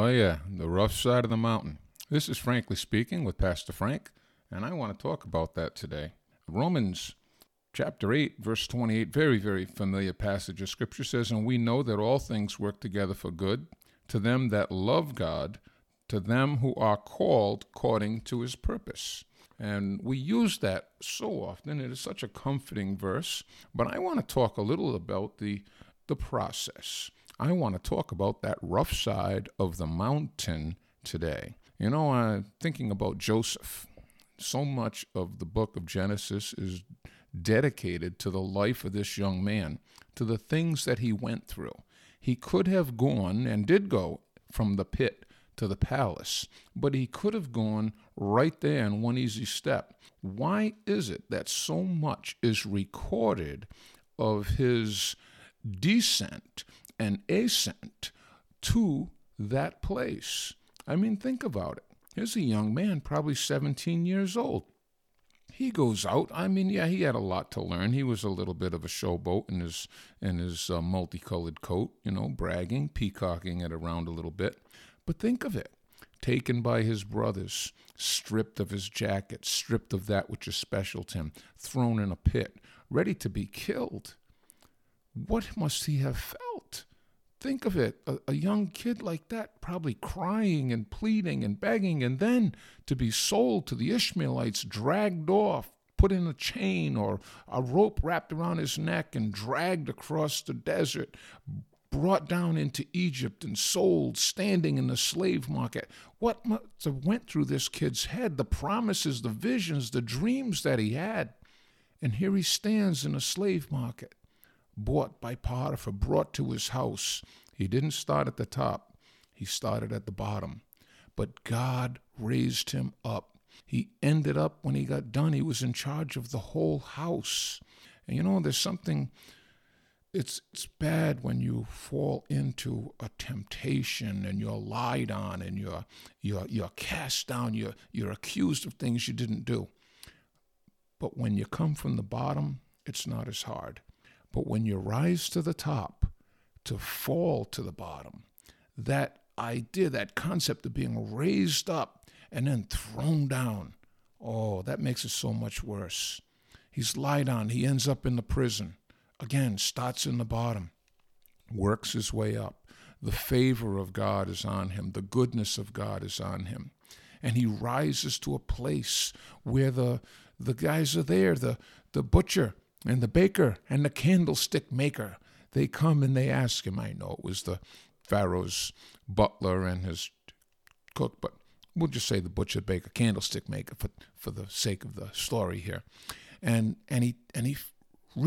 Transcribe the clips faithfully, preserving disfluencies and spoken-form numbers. Oh yeah, the rough side of the mountain. This is Frankly Speaking with Pastor Frank, and I want to talk about that today. Romans chapter eight, verse twenty-eight, very, very familiar passage of Scripture says, "And we know that all things work together for good to them that love God, to them who are called according to his purpose." And we use that so often. It is such a comforting verse. But I want to talk a little about the the process. I want to talk about that rough side of the mountain today. You know, I'm thinking about Joseph. So much of the book of Genesis is dedicated to the life of this young man, to the things that he went through. He could have gone and did go from the pit to the palace, but he could have gone right there in one easy step. Why is it that so much is recorded of his descent and ascent to that place? I mean, think about it. Here's a young man, probably seventeen years old. He goes out. I mean, yeah, he had a lot to learn. He was a little bit of a showboat in his in his uh, multicolored coat, you know, bragging, peacocking it around a little bit. But think of it, taken by his brothers, stripped of his jacket, stripped of that which is special to him, thrown in a pit, ready to be killed. What must he have felt? Think of it, a, a young kid like that probably crying and pleading and begging, and then to be sold to the Ishmaelites, dragged off, put in a chain or a rope wrapped around his neck and dragged across the desert, brought down into Egypt and sold, standing in the slave market. What must have went through this kid's head, the promises, the visions, the dreams that he had? And here he stands in a slave market, bought by Potiphar, brought to his house. He didn't start at the top. He started at the bottom. But God raised him up. He ended up, when he got done, he was in charge of the whole house. And you know, there's something... It's it's bad when you fall into a temptation and you're lied on and you're you're you're cast down, you're you're accused of things you didn't do. But when you come from the bottom, it's not as hard. But when you rise to the top, to fall to the bottom, that idea, that concept of being raised up and then thrown down, oh, that makes it so much worse. He's lied on, he ends up in the prison. Again, starts in the bottom, works his way up. The favor of God is on him. The goodness of God is on him. And he rises to a place where the the guys are there, the, the butcher and the baker and the candlestick maker. They come and they ask him. I know it was the Pharaoh's butler and his cook, but we'll just say the butcher, baker, candlestick maker for, for the sake of the story here. And and he and he...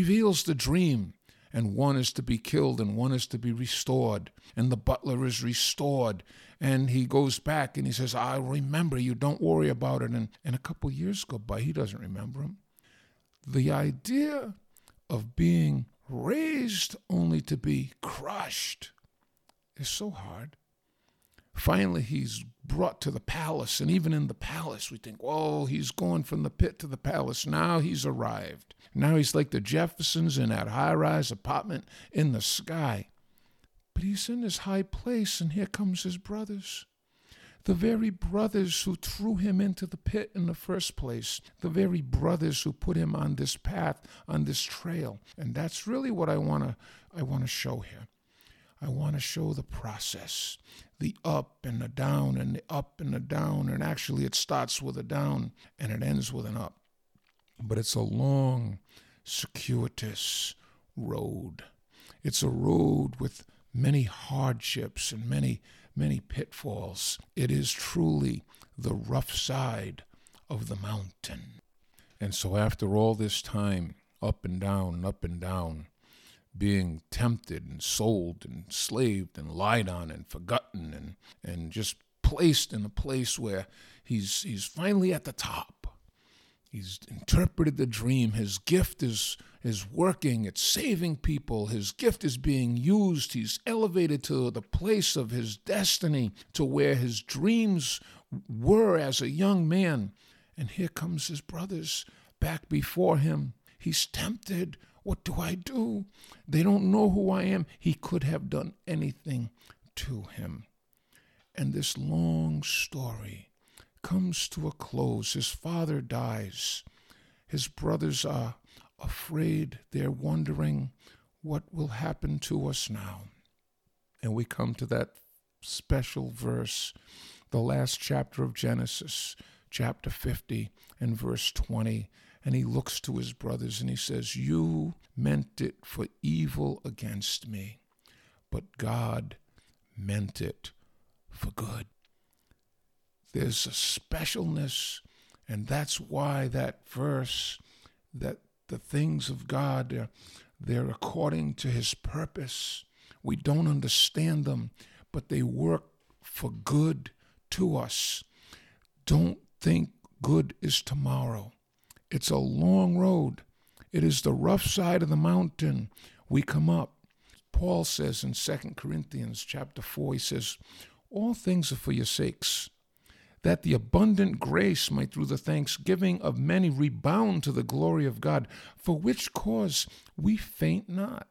reveals the dream, and one is to be killed and one is to be restored, and the butler is restored, and he goes back and he says, "I remember you, don't worry about it," and, and a couple years go by. He doesn't remember him. The idea of being raised only to be crushed is so hard. Finally, he's brought to the palace, and even in the palace, we think, whoa, he's gone from the pit to the palace. Now he's arrived. Now he's like the Jeffersons in that high-rise apartment in the sky. But he's in this high place, and here comes his brothers, the very brothers who threw him into the pit in the first place, the very brothers who put him on this path, on this trail. And that's really what I want to I want to show here. I want to show the process, the up and the down and the up and the down. And actually it starts with a down and it ends with an up. But it's a long, circuitous road. It's a road with many hardships and many, many pitfalls. It is truly the rough side of the mountain. And so after all this time, up and down, up and down, being tempted and sold and enslaved and lied on and forgotten and, and just placed in a place where he's he's finally at the top. He's interpreted the dream. His gift is, is working. It's saving people. His gift is being used. He's elevated to the place of his destiny, to where his dreams were as a young man. And here comes his brothers back before him. He's tempted. What do I do? They don't know who I am. He could have done anything to him. And this long story comes to a close. His father dies. His brothers are afraid. They're wondering what will happen to us now. And we come to that special verse, the last chapter of Genesis, chapter fifty and verse twenty. And he looks to his brothers and he says, "You meant it for evil against me, but God meant it for good." There's a specialness, and that's why that verse, that the things of God, they're, they're according to his purpose. We don't understand them, but they work for good to us. Don't think good is tomorrow. It's a long road. It is the rough side of the mountain we come up. Paul says in Second Corinthians chapter four, he says, "All things are for your sakes, that the abundant grace might through the thanksgiving of many rebound to the glory of God, for which cause we faint not.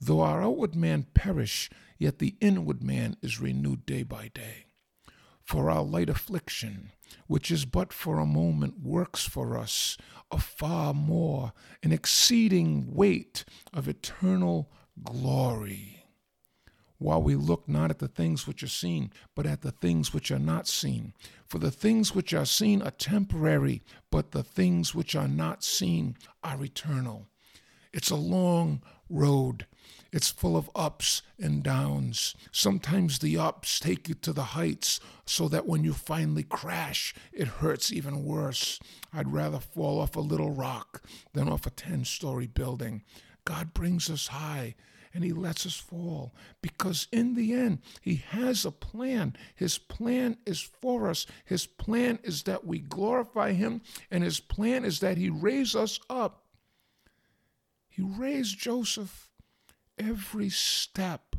Though our outward man perish, yet the inward man is renewed day by day. For our light affliction, which is but for a moment, works for us a far more, an exceeding weight of eternal glory. While we look not at the things which are seen, but at the things which are not seen. For the things which are seen are temporary, but the things which are not seen are eternal." It's a long road. It's full of ups and downs. Sometimes the ups take you to the heights so that when you finally crash, it hurts even worse. I'd rather fall off a little rock than off a ten-story building. God brings us high, and he lets us fall, because in the end, he has a plan. His plan is for us. His plan is that we glorify him, and his plan is that he raise us up. He raised Joseph. Every step,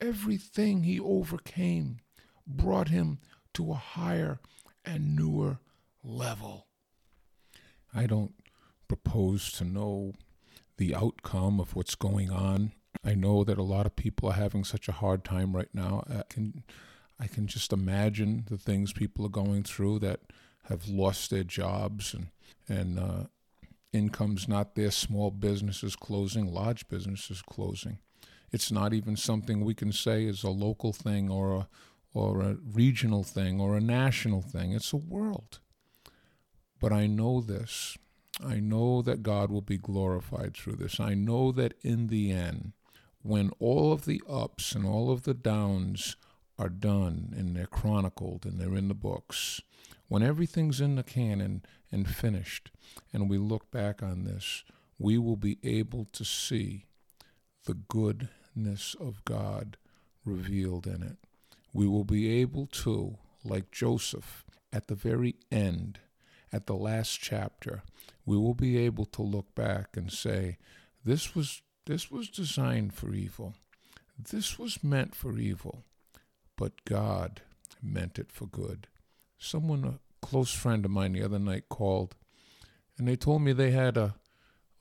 everything he overcame brought him to a higher and newer level. I don't propose to know the outcome of what's going on. I know that a lot of people are having such a hard time right now. I can, I can just imagine the things people are going through that have lost their jobs and, and uh, income's not there, small businesses closing, large businesses closing. It's not even something we can say is a local thing or a, or a regional thing or a national thing. It's a world. But I know this. I know that God will be glorified through this. I know that in the end, when all of the ups and all of the downs are done and they're chronicled and they're in the books, when everything's in the canon and finished and we look back on this, we will be able to see the goodness of God revealed in it. We will be able to, like Joseph, at the very end, at the last chapter, we will be able to look back and say, this was this was designed for evil. This was meant for evil, but God meant it for good. Someone, a close friend of mine the other night called, and they told me they had a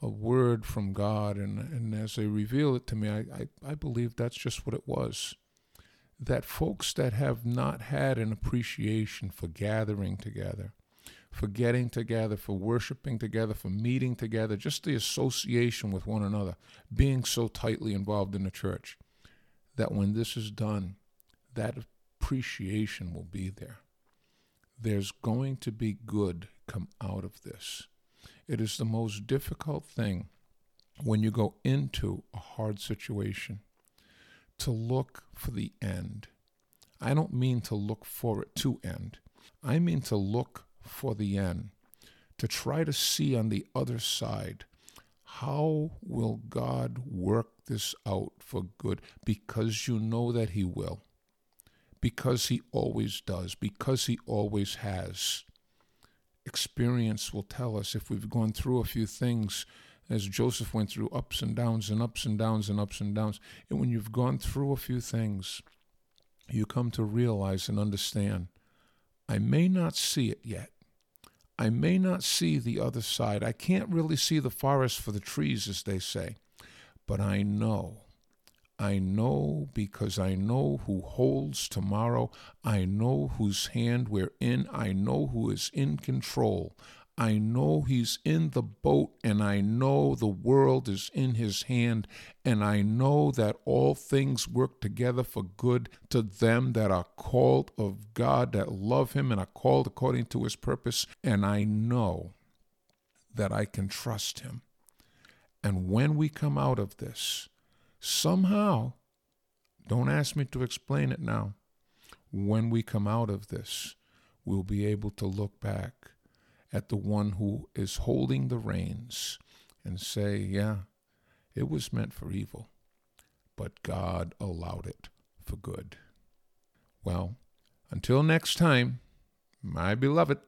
a word from God, and, and as they revealed it to me, I, I, I believe that's just what it was. That folks that have not had an appreciation for gathering together, for getting together, for worshiping together, for meeting together, just the association with one another, being so tightly involved in the church, that when this is done, that appreciation will be there. There's going to be good come out of this. It is the most difficult thing when you go into a hard situation to look for the end. I don't mean to look for it to end. I mean to look for the end, to try to see on the other side, how will God work this out for good? Because you know that he will, because he always does, because he always has. Experience will tell us if we've gone through a few things, as Joseph went through ups and downs and ups and downs and ups and downs. And when you've gone through a few things, you come to realize and understand, I may not see it yet. I may not see the other side. I can't really see the forest for the trees, as they say. But I know, I know because I know who holds tomorrow. I know whose hand we're in. I know who is in control. I know he's in the boat, and I know the world is in his hand, and I know that all things work together for good to them that are called of God, that love him and are called according to his purpose, and I know that I can trust him. And when we come out of this, somehow, don't ask me to explain it now, when we come out of this, we'll be able to look back at the one who is holding the reins and say, yeah, it was meant for evil, but God allowed it for good. Well, until next time, my beloved.